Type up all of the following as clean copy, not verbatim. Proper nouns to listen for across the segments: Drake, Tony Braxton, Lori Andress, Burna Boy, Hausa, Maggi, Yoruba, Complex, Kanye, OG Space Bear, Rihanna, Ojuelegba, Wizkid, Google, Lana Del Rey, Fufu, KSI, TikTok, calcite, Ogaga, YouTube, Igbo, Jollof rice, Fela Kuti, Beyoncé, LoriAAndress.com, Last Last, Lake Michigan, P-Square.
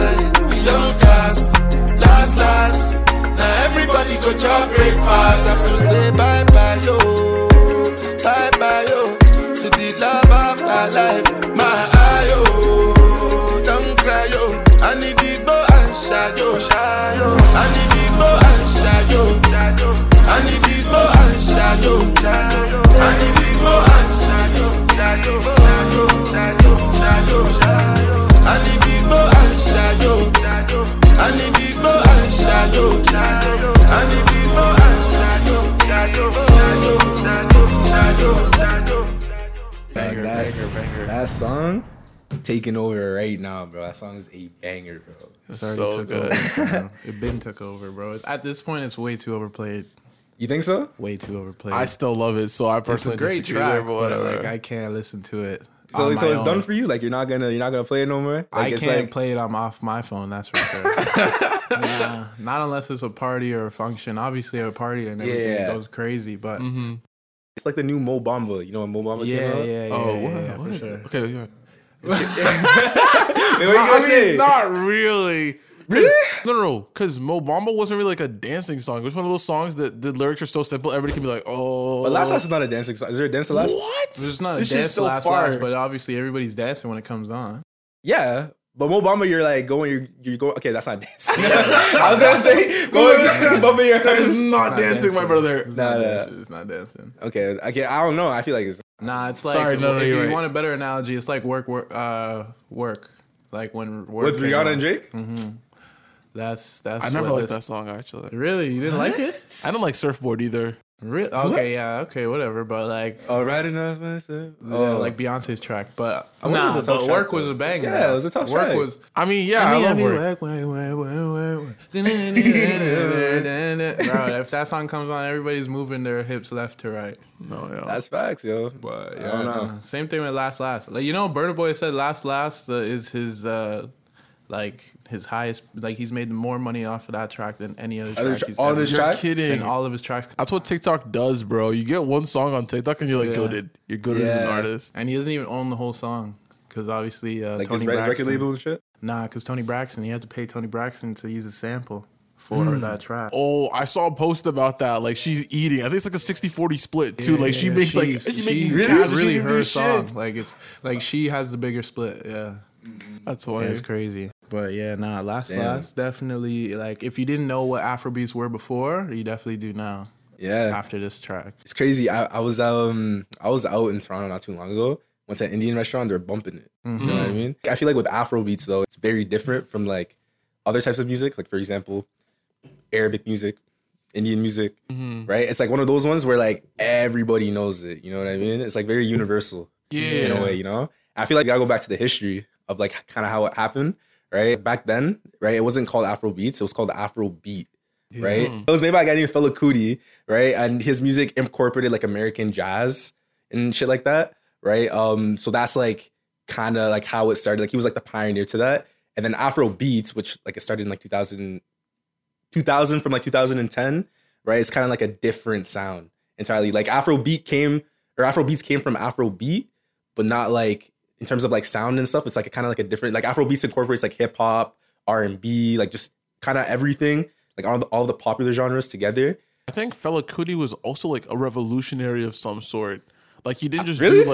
girl, we don't cast. Last last, now everybody go to your breakfast. Have to say bye bye yo, bye bye yo, to the love of my life. My eye yo, don't cry yo. I need it go and shy yo, I need it go and shy yo, I need it go and shy yo, I need it go and shy yo. I need people and shadow. I need people and shadow. I need people and shadow. Banger. That song taking over right now, bro. That song is a banger, bro. It's so took good. Over, it been took over, bro. At this point, it's way too overplayed. You think so? Way too overplayed. I still love it, so I personally it's a great track, but like I can't listen to it. So it's own. Done for you. Like you're not gonna play it no more. Like, I can't play it. I'm off my phone. That's for sure. Yeah, not unless it's a party or a function. Obviously, at a party and everything goes crazy. But it's like the new Mo Bamba. You know when Mo Bamba came out? Yeah. Oh, what? For sure. Okay. Yeah. Wait, what you gonna say? Not really. Really? No. Because Mo Bamba wasn't really like a dancing song. It was one of those songs that the lyrics are so simple, everybody can be like, oh. But Last Last is not a dancing song. Is there a dance to Last? What? There's not a dance to Last Last, but obviously everybody's dancing when it comes on. Yeah. But Mo Bamba, you're like going, you're going, okay, that's not dancing. I was going to say, bumping your head is not dancing, my brother. It's not dancing. Okay. I don't know. I feel like it's. Nah, it's like, if you want a better analogy, it's like work. Like when work. With Rihanna and Drake? Mm-hmm. That's. I never liked that song actually. Really, you didn't like it? I don't like Surfboard either. Really? Okay, yeah, okay, whatever. But like, all right enough, myself. Oh, like Beyonce's track, but Work was a banger. Yeah, it was a tough track. I love Work. Bro, if that song comes on, everybody's moving their hips left to right. No, yo. That's facts, yo. But yeah, I don't know. Same thing with Last Last. Like Burna Boy said Last Last is his. Like his highest, like he's made more money off of that track than any other track. All his tracks? You're kidding. All of his tracks. That's what TikTok does, bro. You get one song on TikTok and you're like, goated. You're good as an artist. And he doesn't even own the whole song because obviously Tony Braxton. His record label and shit? Nah, because Tony Braxton, he had to pay Tony Braxton to use a sample for that track. Oh, I saw a post about that. Like she's eating. I think it's like a 60-40 split too. Like she makes like it's really her song. Shit. Like it's like she has the bigger split. Yeah. That's why it's crazy. But yeah, Last definitely, like if you didn't know what Afrobeats were before, you definitely do now. Yeah. After this track. It's crazy. I was out in Toronto not too long ago. Went to an Indian restaurant, they're bumping it. Mm-hmm. You know what I mean? I feel like with Afrobeats though, it's very different from like other types of music. Like for example, Arabic music, Indian music. Mm-hmm. Right? It's like one of those ones where like everybody knows it. You know what I mean? It's like very universal. Yeah. In a way, you know? I feel like I go back to the history of like kind of how it happened. Right? Back then, right? It wasn't called Afrobeats. It was called Afrobeat, right? It was made by a guy named Fela Kuti, right? And his music incorporated like American jazz and shit like that, right? So that's like kind of like how it started. Like he was like the pioneer to that. And then Afrobeats, which like it started in like 2000 from like 2010, right? It's kind of like a different sound entirely. Like Afrobeats came from Afrobeat, but not like, in terms of like sound and stuff, it's like kind of like a different, like Afrobeats incorporates like hip hop, R&B, like just kind of everything, like all the popular genres together. I think Fela Kuti was also like a revolutionary of some sort. Like he didn't just do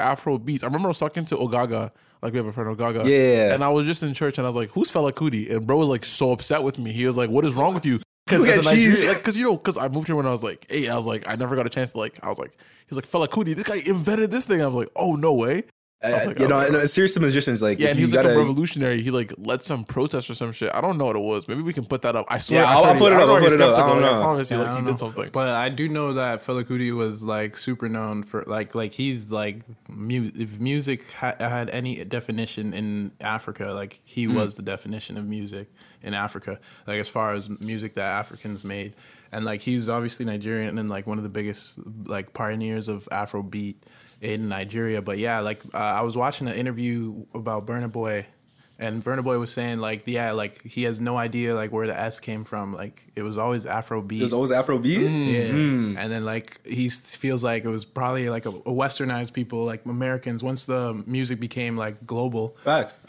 Afrobeats. I remember I was talking to Ogaga, like we have a friend Ogaga. Yeah. And I was just in church and I was like, who's Fela Kuti? And bro was like so upset with me. He was like, what is wrong with you? Because I moved here when I was like 8. I was like, I never got a chance to like, I was like, he was like, Fela Kuti, this guy invented this thing. I was like, oh, no way. I was like, serious musicians like. Yeah, and he was like a revolutionary. He like led some protest or some shit. I don't know what it was. Maybe we can put that up. I swear. Yeah, I'll put it up. I promise you, like he did something. But I do know that Fela Kuti was like super known for like he's like if music had any definition in Africa, like he was the definition of music in Africa. Like as far as music that Africans made, and like he's obviously Nigerian and like one of the biggest like pioneers of Afrobeat in Nigeria. But yeah, like I was watching an interview about Burna Boy And Burna Boy was saying, like, yeah, like, he has no idea, like, where the S came from. Like, it was always Afrobeat. It was always Afrobeat? Mm-hmm. Yeah. Mm-hmm. And then, like, he feels like it was probably, like, a westernized people, like, Americans. Once the music became, like, global. Facts.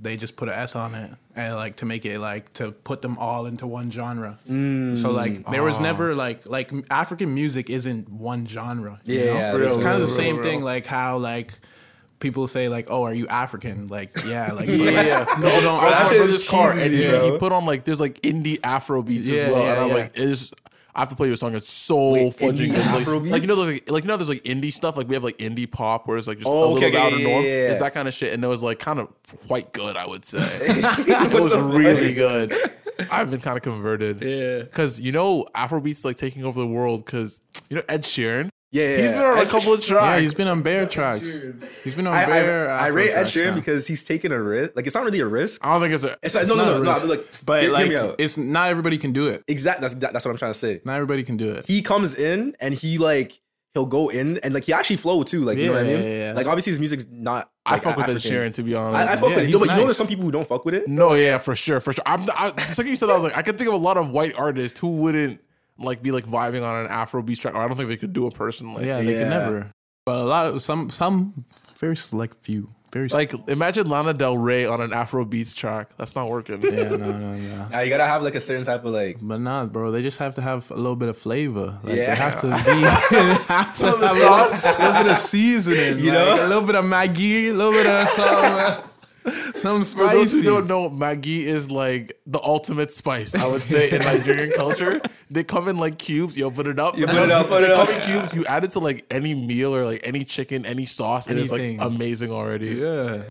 They just put an S on it. And, like, to make it, like, to put them all into one genre. Mm. So, like, there was never, like, African music isn't one genre. Yeah. You know? Yeah, it's kind of the same thing, like, how, like... People say, like, oh, are you African? Like, yeah. Like, yeah. No. I was on this car, and he put on, like, there's, like, indie Afro beats as well. And I was like, it's... I have to play your song. It's so fudging. Like, you know, there's like, you know, there's like indie stuff. Like, we have like indie pop where it's like just a little bit out of norm. Yeah. It's that kind of shit. And it was like kind of quite good, I would say. It was really good. I've been kind of converted. Yeah. Because, you know, Afrobeat's like taking over the world because, you know, Ed Sheeran. Yeah, he's been on a couple of tracks. Yeah, he's been on bare tracks. He's been on bare. I rate Ed Sheeran because he's taking a risk. Like, it's not really a risk. I don't think it's a. It's like, no. Like, but hear me out. It's not everybody can do it. Exactly. That's what I'm trying to say. Not everybody can do it. He comes in and he like he'll go in and like he actually flow too. Like you know what I mean? Yeah. Like obviously his music's not. Like, I fuck with Ed Sheeran, to be honest. I fuck with it. No, but you know there's some people who don't fuck with it. No, yeah, for sure, for sure. The second you said that, I was like, I could think of a lot of white artists who wouldn't. Like be like vibing on an Afrobeat track, or I don't think they could do it personally. Yeah, they could never. But a lot of some very select few. Very like select. Imagine Lana Del Rey on an Afrobeat track. That's not working. Yeah, no. Now you gotta have like a certain type of like. But nah, bro, they just have to have a little bit of flavor. Like, yeah, they have to be some of the sauce, a little bit of seasoning. You know, a little bit of Maggi, a little bit of some. Some spice. For those who don't know, Maggi is like the ultimate spice, I would say, in Nigerian culture. They come in like cubes. Yo, put it up. You put it up. Come in cubes. You add it to like any meal or like any chicken, any sauce, and it's like amazing already. Yeah.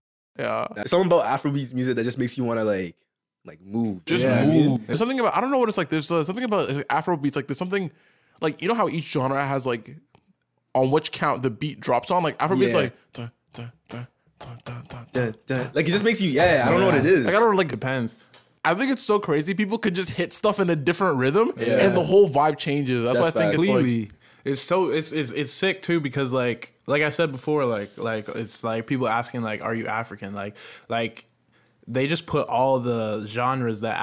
There's something about Afrobeat music that just makes you want to like move. Just move. There's something about I don't know what it's like. There's something about Afrobeats. Like there's something like you know how each genre has like on which count the beat drops on. Like Afrobeats like. Duh, duh, duh. Like it just makes you I don't know what it is. Like I don't know, like depends. I think it's so crazy. People could just hit stuff in a different rhythm and the whole vibe changes. That's why I think it's like it's sick too because like I said before, like it's like people asking like are you African? Like they just put all the genres that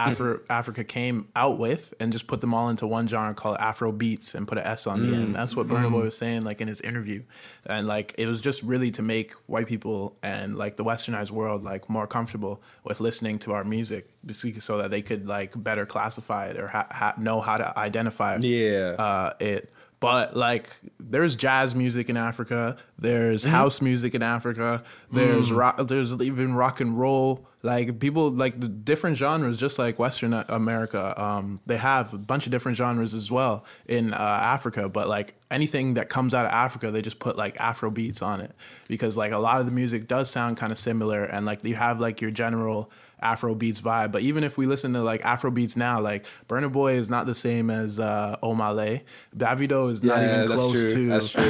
Africa came out with and just put them all into one genre called Afro beats and put an S on the end. That's what Burna Boy was saying, like in his interview, and like it was just really to make white people and like the westernized world like more comfortable with listening to our music, so that they could like better classify it or know how to identify it. But, like, there's jazz music in Africa. There's house music in Africa. There's there's even rock and roll. Like, people, like, the different genres, just like Western America, they have a bunch of different genres as well in Africa. But, like, anything that comes out of Africa, they just put, like, Afro beats on it. Because, like, a lot of the music does sound kind of similar. And, like, you have, like, your general Afrobeats vibe, but even if we listen to like Afrobeats now, like Burna Boy is not the same as Omale. Davido is not even close to. That's true.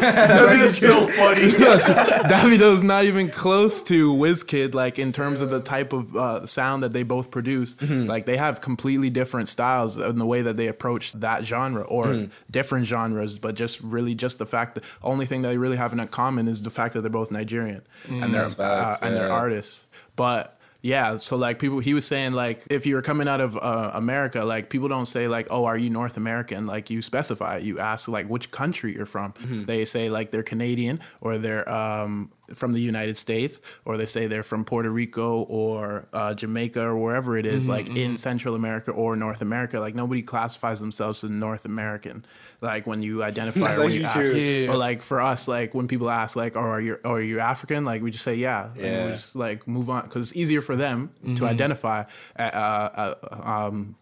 That is so funny. Yes, Davido is not even close to Wizkid. Like in terms of the type of sound that they both produce, like they have completely different styles in the way that they approach that genre or different genres. But just the fact that only thing that they really have in common is the fact that they're both Nigerian and they're artists, but. Yeah, so, like, people, he was saying, like, if you're coming out of America, like, people don't say, like, oh, are you North American? Like, you specify. You ask, like, which country you're from. They say, like, they're Canadian or they're from the United States or they say they're from Puerto Rico or Jamaica or wherever it is, like, in Central America or North America. Like, nobody classifies themselves as North American, like, when you identify or when you ask. Yeah. But, like, for us, like, when people ask, like, oh, are you African? Like, we just say, yeah. And we just, like, move on because it's easier for them to identify,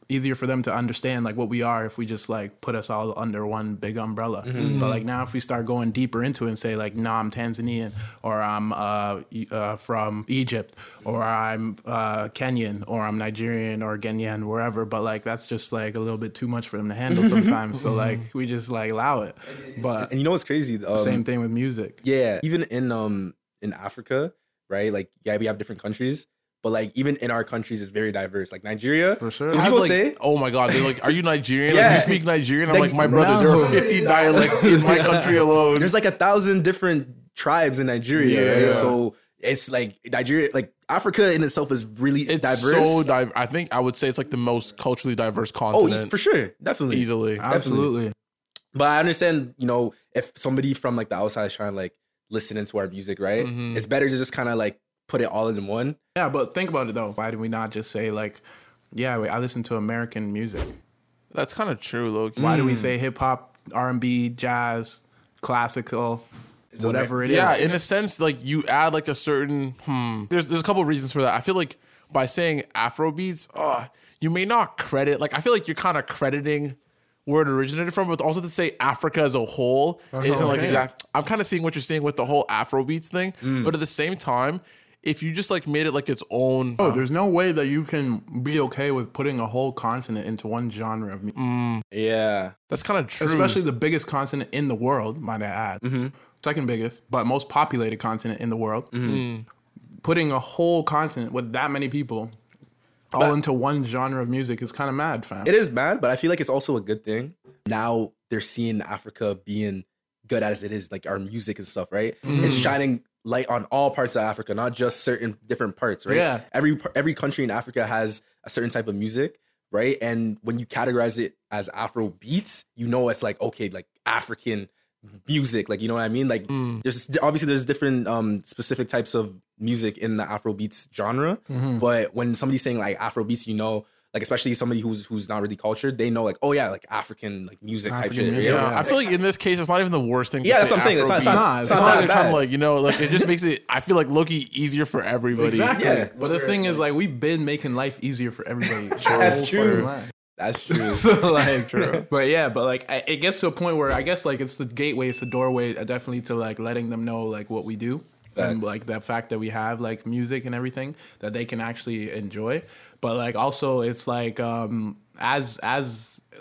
easier for them to understand like what we are if we just like put us all under one big umbrella. But like now if we start going deeper into it and say like, nah, I'm Tanzanian or I'm from Egypt or I'm Kenyan or I'm Nigerian or Ghanaian, wherever. But like, that's just like a little bit too much for them to handle sometimes. So like, we just like allow it. But and you know what's crazy? The same thing with music. Yeah. Even in Africa, right? Like, yeah, we have different countries. But, like, even in our countries, it's very diverse. Like, Nigeria. For sure. People like, say... Oh, my God. They're like, are you Nigerian? Yeah. Like, you speak Nigerian? I'm like, my brother, there are 50 dialects in my country alone. There's, like, 1,000 different tribes in Nigeria. Yeah. Right? So, it's, like, Nigeria... Like, Africa in itself is really diverse. So I think I would say it's like the most culturally diverse continent. Oh, for sure. Definitely. Easily. Absolutely. But I understand, you know, if somebody from like the outside is trying to like listen into our music, right? Mm-hmm. It's better to just kind of like put it all in one. Yeah, but think about it though. Why did we not just say like, yeah, I listen to American music? That's kind of true, Luke. Why do we say hip hop, R&B, jazz, classical, whatever it is? Yeah, in a sense, like you add like a certain. There's a couple of reasons for that. I feel like by saying Afrobeats, you may not credit. Like I feel like you're kind of crediting where it originated from, but also to say Africa as a whole isn't like exact. I'm kind of seeing what you're seeing with the whole Afrobeats thing, but at the same time, if you just like made it like its own. Oh, there's no way that you can be okay with putting a whole continent into one genre of music. Yeah. That's kind of true. Especially the biggest continent in the world, might I add. Mm-hmm. Second biggest, but most populated continent in the world. Mm-hmm. Putting a whole continent with that many people all into one genre of music is kind of mad, fam. It is bad, but I feel like it's also a good thing. Now they're seeing Africa being good as it is, like our music and stuff, right? Mm. It's shining light on all parts of Africa, not just certain different parts, right? Yeah. Every country in Africa has a certain type of music, right? And when you categorize it as Afro beats, you know it's like, okay, like African music, like, you know what I mean? Like there's obviously there's different specific types of music in the Afro beats genre, but when somebody's saying like Afro beats, you know, like especially somebody who's not really cultured, they know like, oh yeah, like African like music type shit. Yeah. Yeah. I feel like in this case, it's not even the worst thing to say. Yeah, that's what I'm saying. It's not they're trying to like, you know, like it just makes it, I feel like, low-key easier for everybody. Exactly. Yeah. But the thing is like, we've been making life easier for everybody. That's true. That's true. So, like, true. But yeah, but like it gets to a point where I guess like it's the gateway, it's the doorway definitely to like letting them know like what we do. Facts. And like the fact that we have like music and everything that they can actually enjoy. But like also it's like as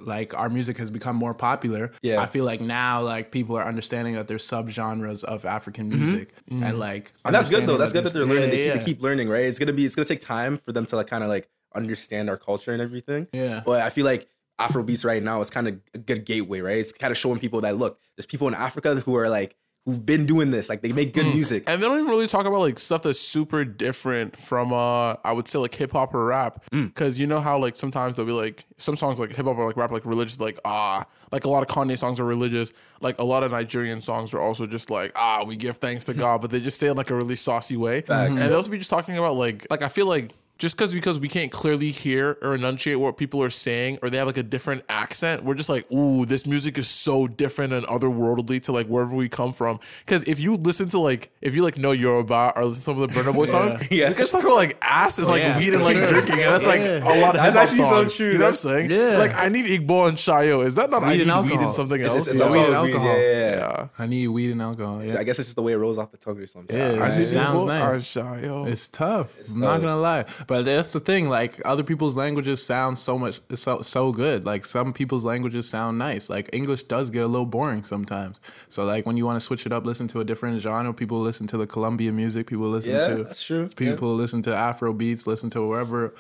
like our music has become more popular, I feel like now like people are understanding that there's subgenres of African music and like, and that's good though. That's good that they're learning. They keep learning, right? It's gonna take time for them to like kind of like understand our culture and everything. Yeah. But I feel like Afrobeats right now is kind of a good gateway, right? It's kind of showing people that look, there's people in Africa who are like, who've been doing this, like they make good music, and they don't even really talk about like stuff that's super different from I would say like hip hop or rap, because you know how like sometimes they'll be like some songs like hip hop or like rap like religious, like like a lot of Kanye songs are religious, like a lot of Nigerian songs are also just like we give thanks to God, but they just say it in like a really saucy way, and they'll be just talking about like I feel like just because we can't clearly hear or enunciate what people are saying, or they have like a different accent, we're just like, ooh, this music is so different and otherworldly to like wherever we come from. Because if you listen to like, if you like know Yoruba or listen to some of the Burna Boy songs, you guys talk about like ass and like weed and like drinking, and that's like a lot of hip-hop. That's actually songs. So true. You know what I'm saying? Yeah. Like I need Igbo and Shayo. Is that not weed I need and weed and something else? It's weed and alcohol. Yeah. I need weed and alcohol. Yeah. So I guess it's just the way it rolls off the tongue or something. Yeah, it sounds nice. It's tough. I'm not gonna lie. But that's the thing, like, other people's languages sound so good. Like, some people's languages sound nice. Like, English does get a little boring sometimes. So, like, when you want to switch it up, listen to a different genre. People listen to the Colombian music. People listen to... that's true. People listen to Afro beats, listen to wherever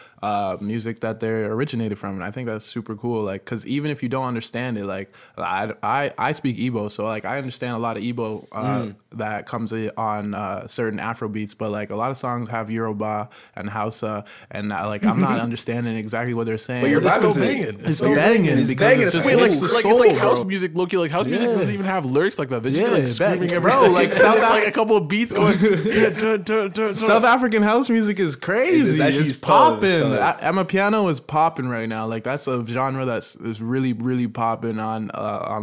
music that they originated from. And I think that's super cool. Like, because even if you don't understand it, like, I speak Igbo. So, like, I understand a lot of Igbo that comes on certain Afro beats. But, like, a lot of songs have Yoruba and Hausa. And like I'm not understanding exactly what they're saying, but it's still banging. It's banging. It's banging. It's like soul, it's like house music, Loki. Like house music doesn't even have lyrics like that. They just like screaming every second. Like sounds like a couple of beats going. South African house music is crazy. It's popping. Amapiano is popping right now. Like that's a genre that's is really really popping on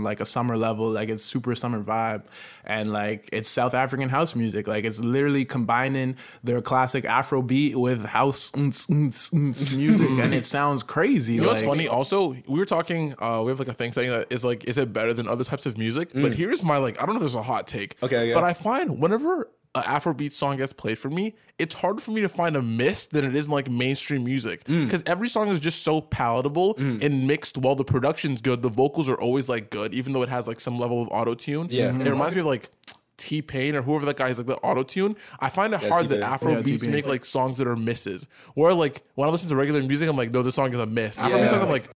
like a summer level. Like it's super summer vibe. And like it's South African house music, like it's literally combining their classic Afro beat with house music, and it sounds crazy. You know what's funny? Also, we were talking. We have like a thing saying that is like, is it better than other types of music? But here's my like, I don't know if there's a hot take. Okay, yeah. But I find whenever an Afrobeat song gets played for me, it's harder for me to find a miss than it is in like mainstream music, because every song is just so palatable and mixed well. The production's good. The vocals are always like good, even though it has like some level of auto-tune. Yeah. It reminds me of like T-Pain or whoever that guy is, like the auto-tune. I find it hard that Afrobeats make like songs that are misses. Where like when I listen to regular music, I'm like, no, this song is a miss. Afrobeat songs, I'm like,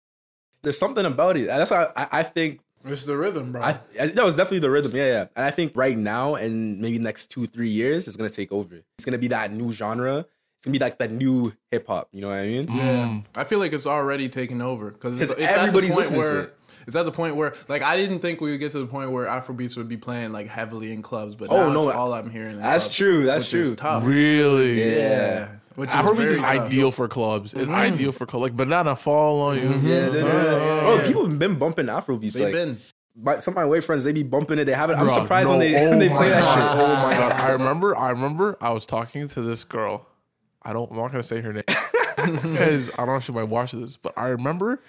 there's something about it. That's why I think it's the rhythm, bro. No, it's definitely the rhythm. Yeah. And I think right now and maybe next 2-3 years, it's going to take over. It's going to be that new genre. It's to be like that new hip hop. You know what I mean? Yeah. I feel like it's already taken over because everybody's listening to it. It's at the point where, like, I didn't think we would get to the point where Afrobeats would be playing like heavily in clubs, but oh, now no, it's all I'm hearing. That's true. That's true. Tough. Really? Yeah. Which Afrobeats is ideal for clubs. It's ideal for clubs. Like Banana Fall on you. Bro, people have been bumping Afrobeats. They've been. Some of my white friends, they be bumping it. They have it. I'm surprised when they play that shit. Oh my God. I remember I was talking to this girl. I'm not going to say her name because I don't know if she might watch this, but I remember,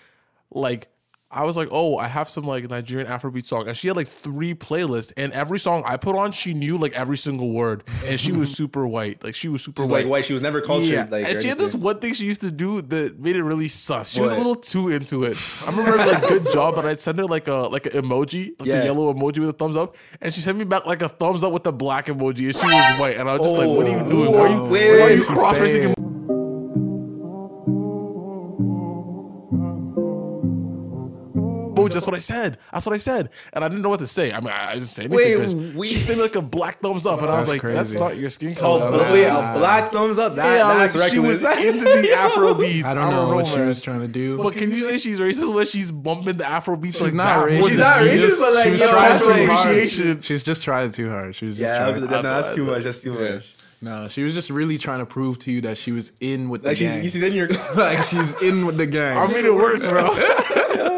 like, I was like, oh, I have some like Nigerian Afrobeat song. And she had like 3 playlists. And every song I put on, she knew like every single word. And she was super white. Like she was super white. Like white. She was never cultured. Yeah. Like, and she had this one thing she used to do that made it really sus. She was a little too into it. I remember like good job, but I'd send her like an emoji, like a yellow emoji with a thumbs up. And she sent me back like a thumbs up with a black emoji. And she was white. And I was just like, what are you doing? Why are you cross-dressing? That's what I said. That's what I said. And I didn't know what to say. I mean, I just said anything. She sent me like a black thumbs up. And I was like, crazy. That's not your skin color. A black thumbs up? That's like, she was into the Afrobeats. I don't know what she was trying to do. But can you say she's racist when she's bumping the Afrobeats? She's like not racist. She's not racist, but like, appreciation. She's just trying too hard. She was just that's too much. That's too much. No, she was just really trying to prove to you that she was in with the gang. She's in your... Like, she's in with the gang. I made it work, bro.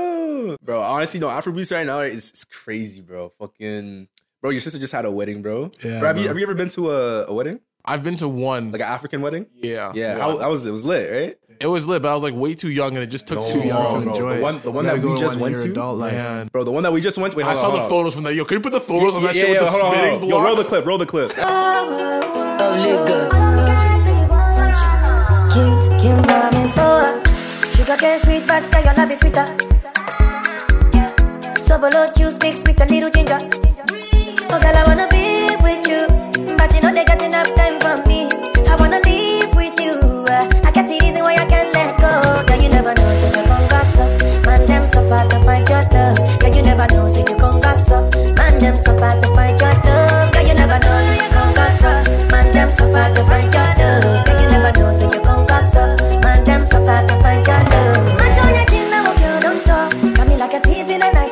Bro, honestly, no, Afrobeats right now is crazy, bro. Fucking, bro, your sister just had a wedding, bro. Yeah, bro, have you ever been to a wedding? I've been to one. Like an African wedding? Yeah. Yeah, it was lit, right? It was lit, but I was like way too young and it just took too long to enjoy it. The one that we just went to? Bro, the one that we just went to? I saw the photos from that. Yo, can you put the photos on that shit with the spitting block? Yo, roll the clip. Sweet, but your love is sweeter. Sobolo juice mixed with a little ginger. Oh girl, I wanna be with you, but you know they got enough time for me. I wanna live with you. I got the reason why I can't let go. Girl, you never know, say you gon' pass up. Man, them so far to find your love. Girl, you never know, say you gon' pass up. Man, them so far to find your love. Girl, you never know, say you gon' pass up. Man, them so far to find your love. Girl, you never know, say you gon' pass up. Man, them so far to find your love. Man, join your team now, girl, don't talk. Come in like a thief in the night.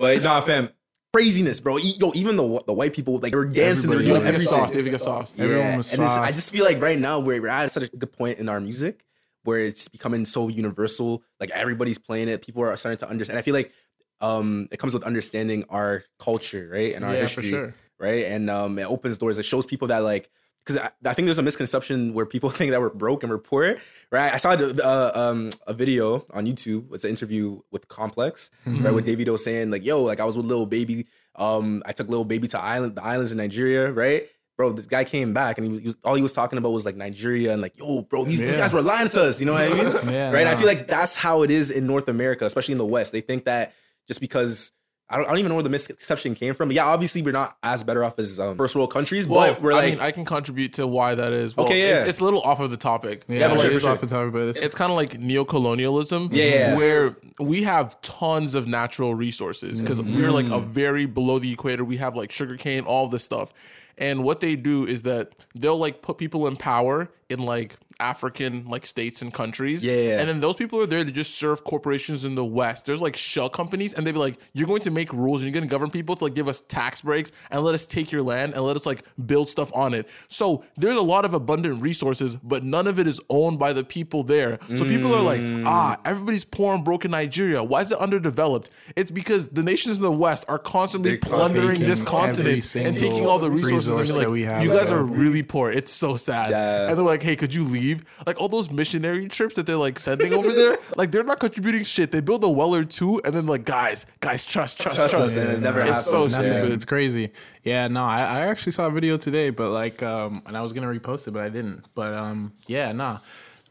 But nah, fam, craziness, bro. Yo, even the white people, like, they were dancing. Everybody, they were doing everything. They were sauced. Everyone was sauced. And I just feel like right now we're at such a good point in our music where it's becoming so universal. Like, everybody's playing it. People are starting to understand. I feel like it comes with understanding our culture, right, and our history, for sure. Right? And it opens doors. It shows people that, like, because I think there's a misconception where people think that we're broke and we're poor, right? I saw a video on YouTube. It's an interview with Complex, right? With Davido saying like, "Yo, like I was with Lil Baby. I took Lil Baby to the islands in Nigeria, right?" Bro, this guy came back and all he was talking about was like Nigeria and like, yo, bro, these guys were lying to us. You know what I mean? Right? And I feel like that's how it is in North America, especially in the West. They think that just because. I don't even know where the misconception came from. But yeah, obviously we're not as better off as first world countries, but we're like... I mean, I can contribute to why that is. Well, okay, yeah. It's a little off of the topic. Yeah, but it's off the topic, but it's kind of like neo-colonialism, where we have tons of natural resources because we're like a very below the equator. We have like sugarcane, all this stuff. And what they do is that they'll like put people in power in like African like states and countries. And then those people are there to just serve corporations in the West. There's like shell companies and they'd be like, you're going to make rules and you're going to govern people to like give us tax breaks and let us take your land and let us like build stuff on it. So there's a lot of abundant resources, but none of it is owned by the people there. So people are like, everybody's poor and broke in Nigeria. Why is it underdeveloped? It's because the nations in the West are constantly plundering this continent and taking all the resources. And like, we have, you guys are really poor. It's so sad. Yeah. And they're like, hey, could you leave? Like all those missionary trips that they're like sending over there, like they're not contributing shit. They build a well or two and then like, guys, trust. And it never happens. It's so stupid. It's crazy. Yeah, no, I actually saw a video today, but like, and I was going to repost it, but I didn't. But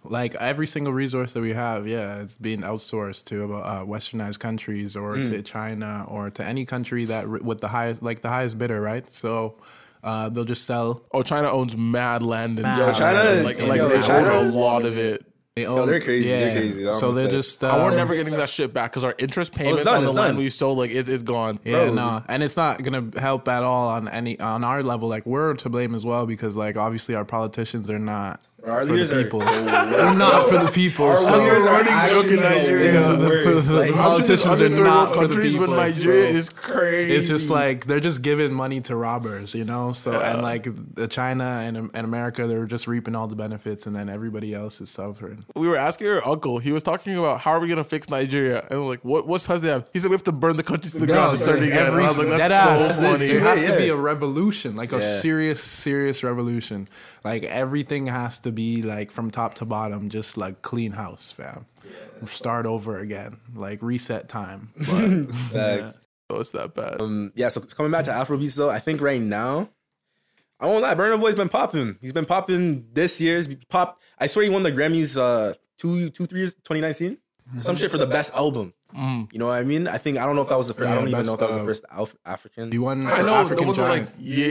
like every single resource that we have, it's being outsourced to westernized countries or to China or to any country that with the highest bidder, right? So... they'll just sell. Oh, China owns mad land. China owns a lot of it. They own, they're crazy. Yeah. They're crazy. So they're just... oh, we're never getting that shit back because our interest payments on the line we sold, like, it's gone. Yeah, bro. No. And it's not going to help at all on our level. Like, we're to blame as well because, like, obviously our politicians, they're not... Our leaders are not for the people. Our leaders are joking Nigeria. Politicians are not for the people. Nigeria is crazy. It's just like they're just giving money to robbers, you know. So and like China and America, they're just reaping all the benefits, and then everybody else is suffering. We were asking our uncle. He was talking about how are we gonna fix Nigeria, and we're like, what's Hazem? He said we have to burn the country to the ground and start again. I was like, that's so funny. It has to be a revolution, like a serious revolution. Like everything has to be like from top to bottom, just like clean house, fam. Yeah, start over again, like reset time. But, yeah. Oh, it's that bad. So coming back to Afrobeats, though, I think right now, I won't lie, Burna Boy's been popping. He's been popping this year. I swear he won the Grammys 3 years, 2019. Some shit for the best album. Mm. You know what I mean? I think I don't know if that was the first. Yeah, I don't even know if that was the first African. He won. I know the one was like yeah.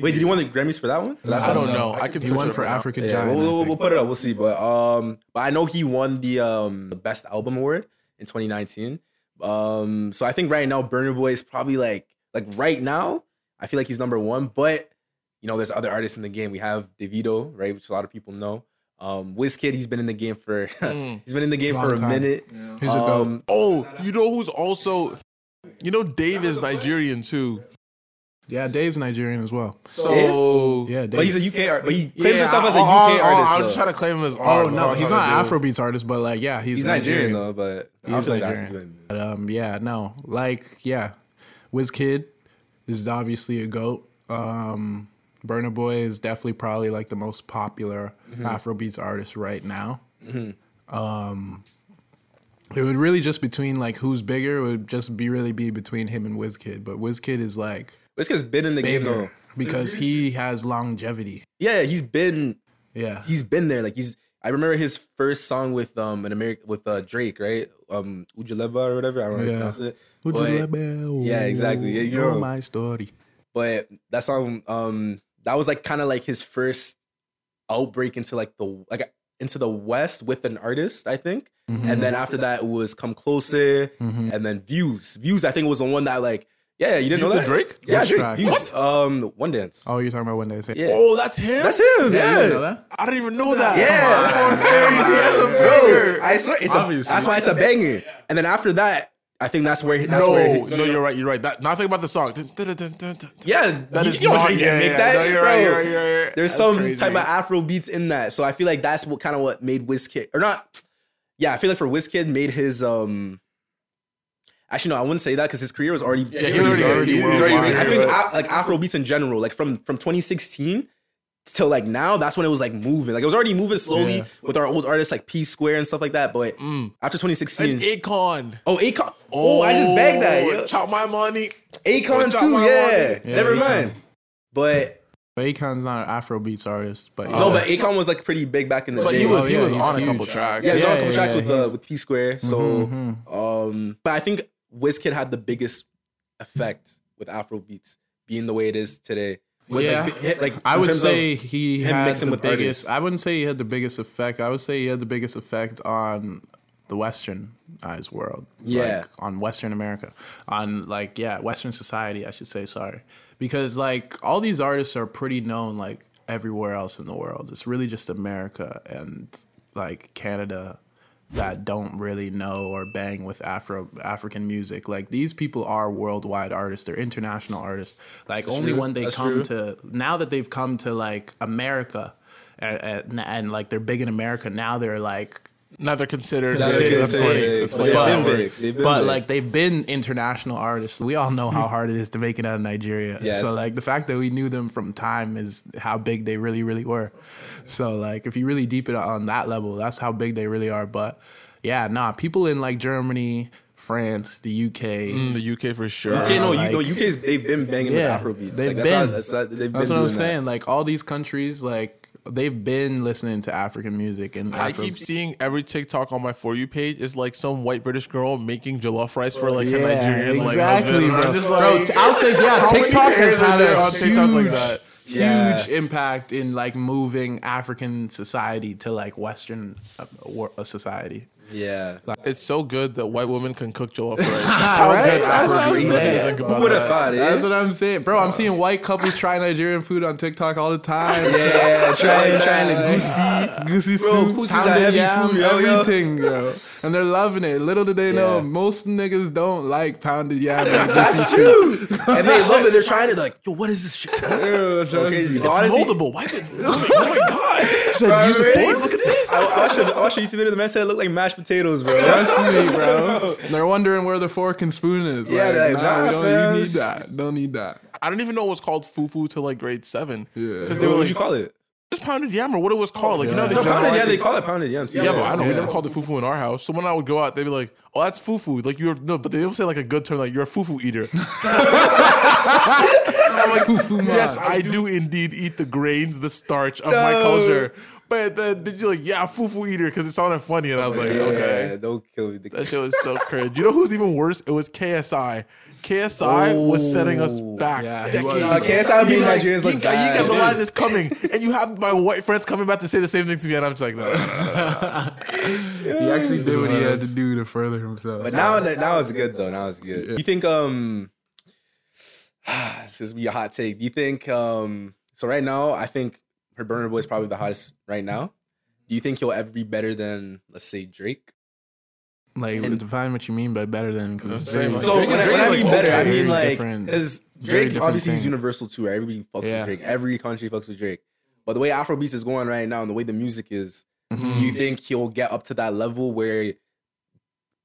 Wait, did he win the Grammys for that one? I don't know. I could. He won for African Giant. We'll put it up. We'll see. But I know he won the best album award in 2019. So I think right now Burna Boy is probably like right now I feel like he's number one. But you know, there's other artists in the game. We have Davido, right, which a lot of people know. Wizkid, he's been in the game for a minute. Yeah. He's a you know who's also, you know, Dave is Nigerian too. Yeah, Dave's Nigerian as well. So Dave? Yeah, Dave. But he's a UK artist. But he claims himself as a UK artist. I'm trying to claim him as artist. Oh no, he's not Afrobeats artist, but like yeah, he's Nigerian though. But he's Nigerian. But Wizkid is obviously a GOAT. Burna Boy is definitely probably like the most popular Afrobeats artist right now. Mm-hmm. It would really just between like who's bigger, it would just be really be between him and Wizkid. But Wizkid is like... Wizkid's been in the game though. Because he has longevity. Yeah, he's been... Yeah. He's been there. Like he's... I remember his first song with Drake, right? Ojuelegba or whatever. I don't know how to pronounce it. Ojuelegba. Yeah, exactly. Yeah, you know my story. But that song... that was like kind of like his first outbreak into into the West with an artist, I think. Mm-hmm. And then after that it was Come Closer, and then Views. Views, I think, was the one that like, you didn't know that? Drake? Yeah, Drake. Views. What? One Dance. Oh, you're talking about One Dance. Yeah. Oh, that's him? That's him, yeah. You didn't know that? I didn't even know that. Yeah. That's a banger. I swear, that's why it's a banger. Yeah. And then after that, I think that's where... You're right. Now think about the song. You're right. There's some type of Afro beats in that. So I feel like that's what made Wizkid... Or not... Yeah, I feel like for Wizkid made his... Actually, no, I wouldn't say that because his career was already... Yeah, he was already I think Afro beats in general, like from 2016 till like now, that's when it was like moving. Like it was already moving slowly with our old artists like P-Square and stuff like that. But after 2016... And Akon. Oh, Akon. Oh, I just bagged that. Yeah. Chop my money. Akon too, yeah. Never mind. But Akon's not an Afrobeats artist. But no, but Akon was like pretty big back in the day. But he was on a couple tracks. Yeah, he was on a couple tracks with P-Square. So, but I think Wizkid had the biggest effect with Afrobeats being the way it is today. I would say he had the biggest. I wouldn't say he had the biggest effect. I would say he had the biggest effect on the Westernized world. Yeah, on Western America, on Western society. I should say because all these artists are pretty known everywhere else in the world. It's really just America and Canada that don't really know or bang with African music. These people are worldwide artists. They're international artists. Now that they've come to America and they're big in America, now they're now they're considered. But they've been international artists. We all know how hard it is to make it out of Nigeria. Yes. So the fact that we knew them from time is how big they really, really were. So if you really deep it on that level, that's how big they really are. But people in Germany, France, the UK. The UK for sure. UK's they've been banging with Afrobeats. That's what I'm saying. All these countries, they've been listening to African music, and I keep seeing every TikTok on my For You page is some white British girl making jollof rice for a Nigerian. Exactly, bro. I'll say TikTok has had a huge huge impact in like moving African society to like Western society. Yeah, like, it's so good that white women can cook jollof rice. That's how right? good Afrobeats is. Who would have thought it? That's what I'm saying, bro. I'm seeing white couples try Nigerian food on TikTok all the time. Yeah, trying to goosey soup, pounded yam, everything, bro. And they're loving it. Little do they know, most niggas don't like pounded yam and goosey soup. And they love it. They're trying it. Like, yo, what is this shit? Crazy. It's moldable. Why is it? Oh my god! It's like, use a fork. Look at this. I'll show you some video. The man said it looked like mashed potatoes, bro. That's me, bro. And they're wondering where the fork and spoon is. Yeah, like, nah, you need that. Don't need that. I don't even know what's called fufu till like grade 7. Yeah, because they were like, what you call it? Just pounded yam or what it was called. Like, you know, they call it pounded yam. Yeah, but I don't. We never called it fufu in our house. So when I would go out, they'd be like, "Oh, that's fufu." Like but they don't say like a good term. Like, you're a fufu eater. I'm like, fufu, yes, I do indeed eat the grains, the starch of my culture. But did you like, fufu eater, because it sounded funny. And I was like, okay. Yeah, don't kill me. That shit was so cringe. You know who's even worse? It was KSI. KSI was setting us back. Yeah, KSI being Nigerians like that. You can realize it's coming. And you have my white friends coming back to say the same thing to me. And I'm just like, no. He actually did what he had to do to further himself. But now it's good, though. Now it's good. Yeah. You think, this is your hot take. Do you think, so right now, I think, Burna Boy is probably the hottest right now. Do you think he'll ever be better than, let's say, Drake? Like, define what you mean by better than. When I mean better, I mean like, because Drake obviously is universal too. Right? Everybody fucks with Drake. Every country fucks with Drake. But the way Afrobeats is going right now and the way the music is, do you think he'll get up to that level where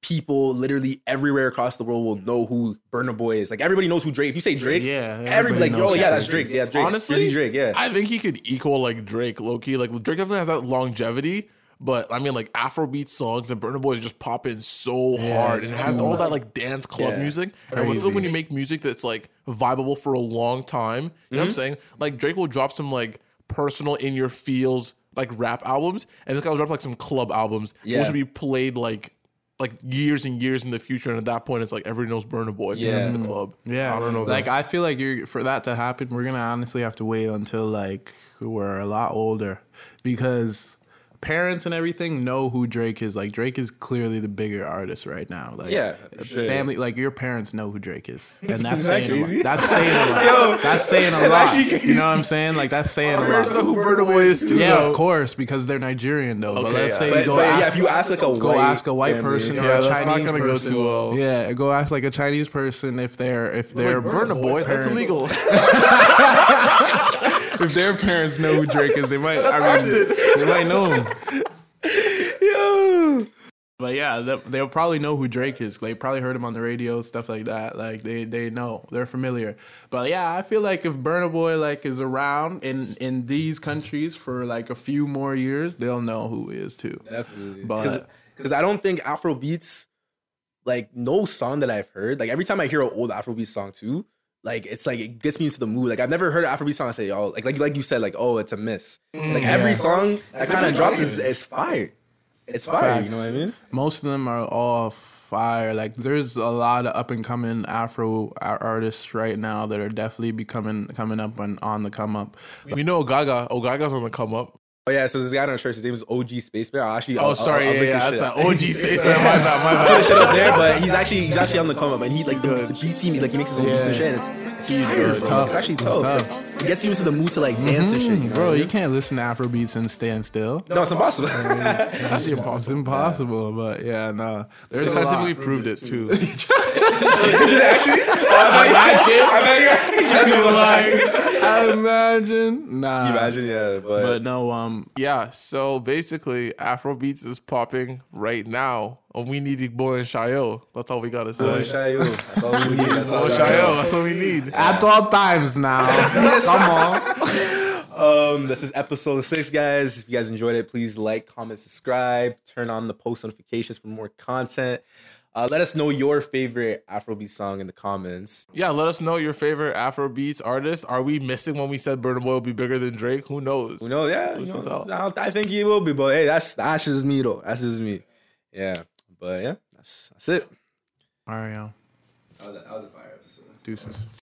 people literally everywhere across the world will know who Burna Boy is? Like, everybody knows who Drake. If you say Drake, everybody like, that's Drake. Yeah, Drake. Honestly, Drake, I think he could equal like Drake, low key. Like, Drake definitely has that longevity, but I mean, like, Afrobeat songs and Burna Boy is just popping so hard. It has all that like dance club music. Crazy. And when you make music that's like viable for a long time, you know what I'm saying? Like, Drake will drop some like personal in your feels like rap albums, and this guy will drop like some club albums, which will be played like years and years in the future, and at that point, it's like everybody knows Burna Boy in the club. Yeah, I don't know. Like that. I feel like for that to happen, we're gonna honestly have to wait until like we're a lot older, because parents and everything know who Drake is. Like, Drake is clearly the bigger artist right now. Like, family, like your parents know who Drake is, and that's saying a lot. That's saying a lot. Yo, that's saying a lot. You know what I'm saying? Like, that's saying a lot. Know who Burna Boy is too. Yeah, of course, because they're Nigerian though. Okay, but let's say if you ask like a white person or a Chinese person, go ask like a Chinese person if they're Burna Boy, that's illegal. If their parents know who Drake is, they might know him. Yo. But they'll probably know who Drake is. They probably heard him on the radio, stuff like that. Like, they know. They're familiar. But I feel like if Burna Boy like is around in these countries for like a few more years, they'll know who he is too. Definitely. Because I don't think Afrobeats, like, no song that I've heard, like every time I hear an old Afrobeat song too, like, it's like, it gets me into the mood. Like, I've never heard an Afrobeat song say, oh, like you said, like, oh, it's a miss. Like, every song that kind of drops is fire. It's fire, you know what I mean? Most of them are all fire. Like, there's a lot of up-and-coming Afro artists right now that are definitely coming up and on the come-up. We know Ogaga. Ogaga's on the come-up. Oh, yeah, so this guy on our church, his name is OG Space Bear. That's an OG Space Bear. My bad. Shit up there, but he's actually on the come up, and he like the beats team, like he makes his own beats and shit. It's actually tough. It gets you into the mood to like dance and shit. You know? Bro, you can't listen to Afrobeats and stand still. No, it's impossible. Actually impossible. It's impossible, but there's scientifically proved it too. Did it actually? I imagine. Nah. You imagine, yeah, but no. Yeah, so basically Afrobeats is popping right now, and we need Igbo and Shayo. That's all we gotta say. That's all we need. That's all we need. At all times now. Come on. This is episode 6, guys. If you guys enjoyed it, please like, comment, subscribe, turn on the post notifications for more content. Let us know your favorite Afrobeat song in the comments. Yeah, let us know your favorite Afrobeats artist. Are we missing when we said Burna Boy will be bigger than Drake? Who knows? Who knows? Yeah, who knows? I think he will be, but hey, that's just me though. That's just me. Yeah, but yeah, that's it. All right, y'all. That was a fire episode. Deuces.